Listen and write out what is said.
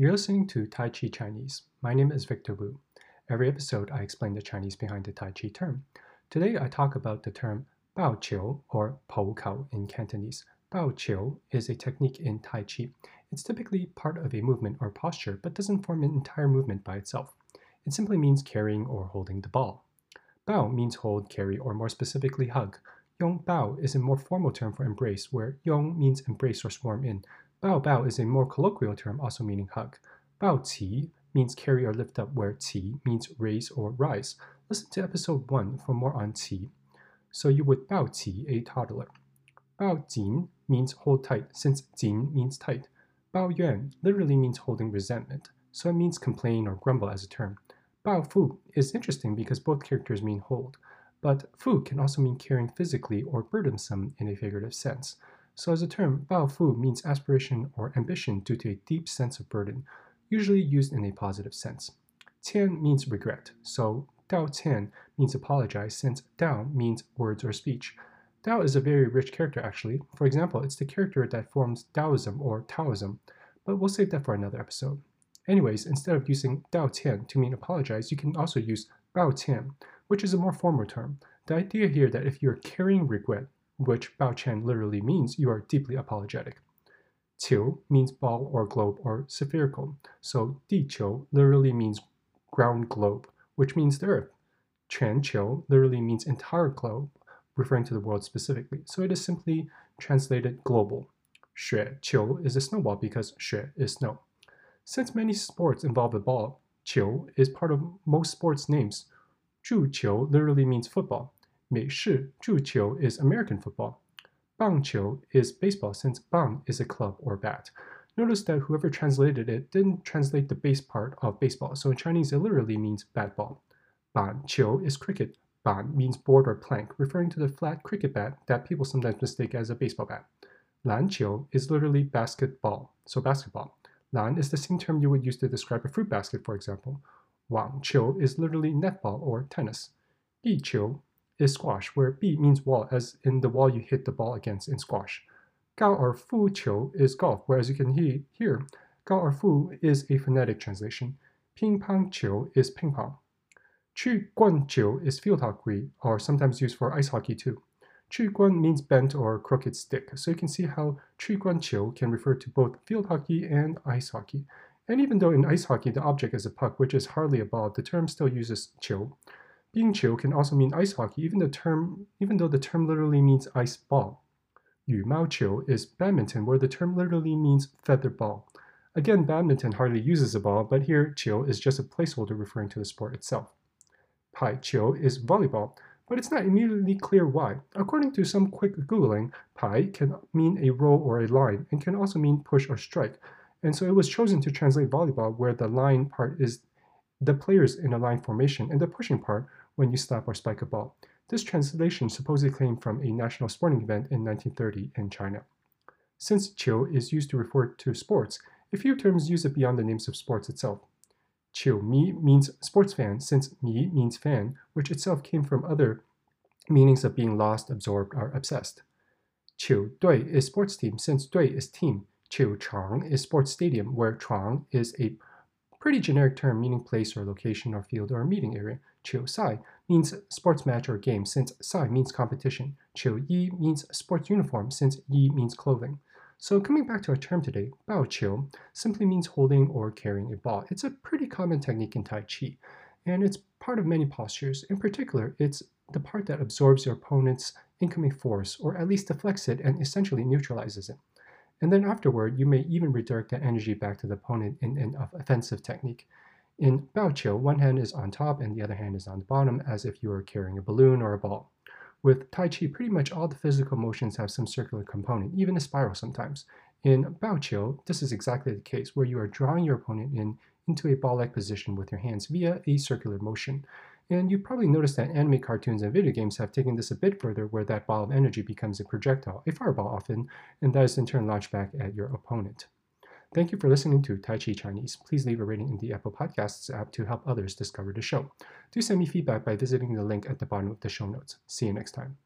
You're listening to Tai Chi Chinese. My name is Victor Wu. Every episode, I explain the Chinese behind the Tai Chi term. Today, I talk about the term Bao Chiu or Pao Kao in Cantonese. Bao Chiu is a technique in Tai Chi. It's typically part of a movement or posture, but doesn't form an entire movement by itself. It simply means carrying or holding the ball. Bao means hold, carry, or more specifically hug. Yong Bao is a more formal term for embrace, where Yong means embrace or swarm in. Bao Bao is a more colloquial term, also meaning hug. Bao Qi means carry or lift up, where Qi means raise or rise. Listen to episode 1 for more on Qi. So you would Bao Qi a toddler. Bao Jin means hold tight, since Jin means tight. Bao Yuan literally means holding resentment, so it means complain or grumble as a term. Bao Fu is interesting because both characters mean hold, but Fu can also mean carrying physically or burdensome in a figurative sense. So as a term, Bao Fu means aspiration or ambition due to a deep sense of burden, usually used in a positive sense. Qian means regret, so Dao Qian means apologize, since Dao means words or speech. Dao is a very rich character actually. For example, it's the character that forms Taoism or Taoism, but we'll save that for another episode. Anyways, instead of using Dao Qian to mean apologize, you can also use Bao Qian, which is a more formal term. The idea here that if you are carrying regret, which Bao Qian literally means, you are deeply apologetic. Qiu means ball or globe or spherical, so Di Qiu literally means ground globe, which means the earth. Quan Qiu literally means entire globe, referring to the world specifically, so it is simply translated global. Xue Qiu is a snowball because Xue is snow. Since many sports involve a ball, Qiu is part of most sports names. Zhu Qiu literally means football. Mei Shi Zhu Qiu is American football. Bang Qiu is baseball, since Bang is a club or bat. Notice that whoever translated it didn't translate the base part of baseball, so in Chinese it literally means bat ball. Ban Qiu is cricket. Ban means board or plank, referring to the flat cricket bat that people sometimes mistake as a baseball bat. Lan Qiu is literally basketball, so basketball. Lan is the same term you would use to describe a fruit basket, for example. Wang Qiu is literally netball or tennis. Bi Qiu is squash, where Bi means wall, as in the wall you hit the ball against in squash. Gao or Fu Qiu is golf, where as you can hear, Gao or Fu is a phonetic translation. Ping Pong Qiu is ping pong. Chu Guan Qiu is field hockey, or sometimes used for ice hockey too. Chu Guan means bent or crooked stick, so you can see how Chu Guan Qiu can refer to both field hockey and ice hockey. And even though in ice hockey the object is a puck, which is hardly a ball, the term still uses Qiu. Bingqiu can also mean ice hockey, even though the term literally means ice ball. Yu Mao Qiu is badminton, where the term literally means feather ball. Again, badminton hardly uses a ball, but here Qiu is just a placeholder referring to the sport itself. Pai Qiu is volleyball, but it's not immediately clear why. According to some quick Googling, Pai can mean a roll or a line, and can also mean push or strike. And so it was chosen to translate volleyball, where the line part is the players in a line formation, and the pushing part when you slap or spike a ball. This translation supposedly came from a national sporting event in 1930 in China. Since Qiu is used to refer to sports, a few terms use it beyond the names of sports itself. Qiu Mi means sports fan, since Mi means fan, which itself came from other meanings of being lost, absorbed, or obsessed. Qiu Dui is sports team, since Dui is team. Qiu Chang is sports stadium, where Chang is a pretty generic term meaning place or location or field or meeting area. Chiu Sai means sports match or game, since Sai means competition. Chiu Yi means sports uniform, since Yi means clothing. So coming back to our term today, Bao Qiu simply means holding or carrying a ball. It's a pretty common technique in Tai Chi, and it's part of many postures. In particular, it's the part that absorbs your opponent's incoming force, or at least deflects it and essentially neutralizes it. And then afterward, you may even redirect that energy back to the opponent in an offensive technique. In Bao Qiu, one hand is on top and the other hand is on the bottom, as if you were carrying a balloon or a ball. With Tai Chi, pretty much all the physical motions have some circular component, even a spiral sometimes. In Bao Qiu, this is exactly the case, where you are drawing your opponent into a ball-like position with your hands via a circular motion. And you've probably noticed that anime cartoons and video games have taken this a bit further, where that ball of energy becomes a projectile, a fireball often, and that is in turn launched back at your opponent. Thank you for listening to Tai Chi Chinese. Please leave a rating in the Apple Podcasts app to help others discover the show. Do send me feedback by visiting the link at the bottom of the show notes. See you next time.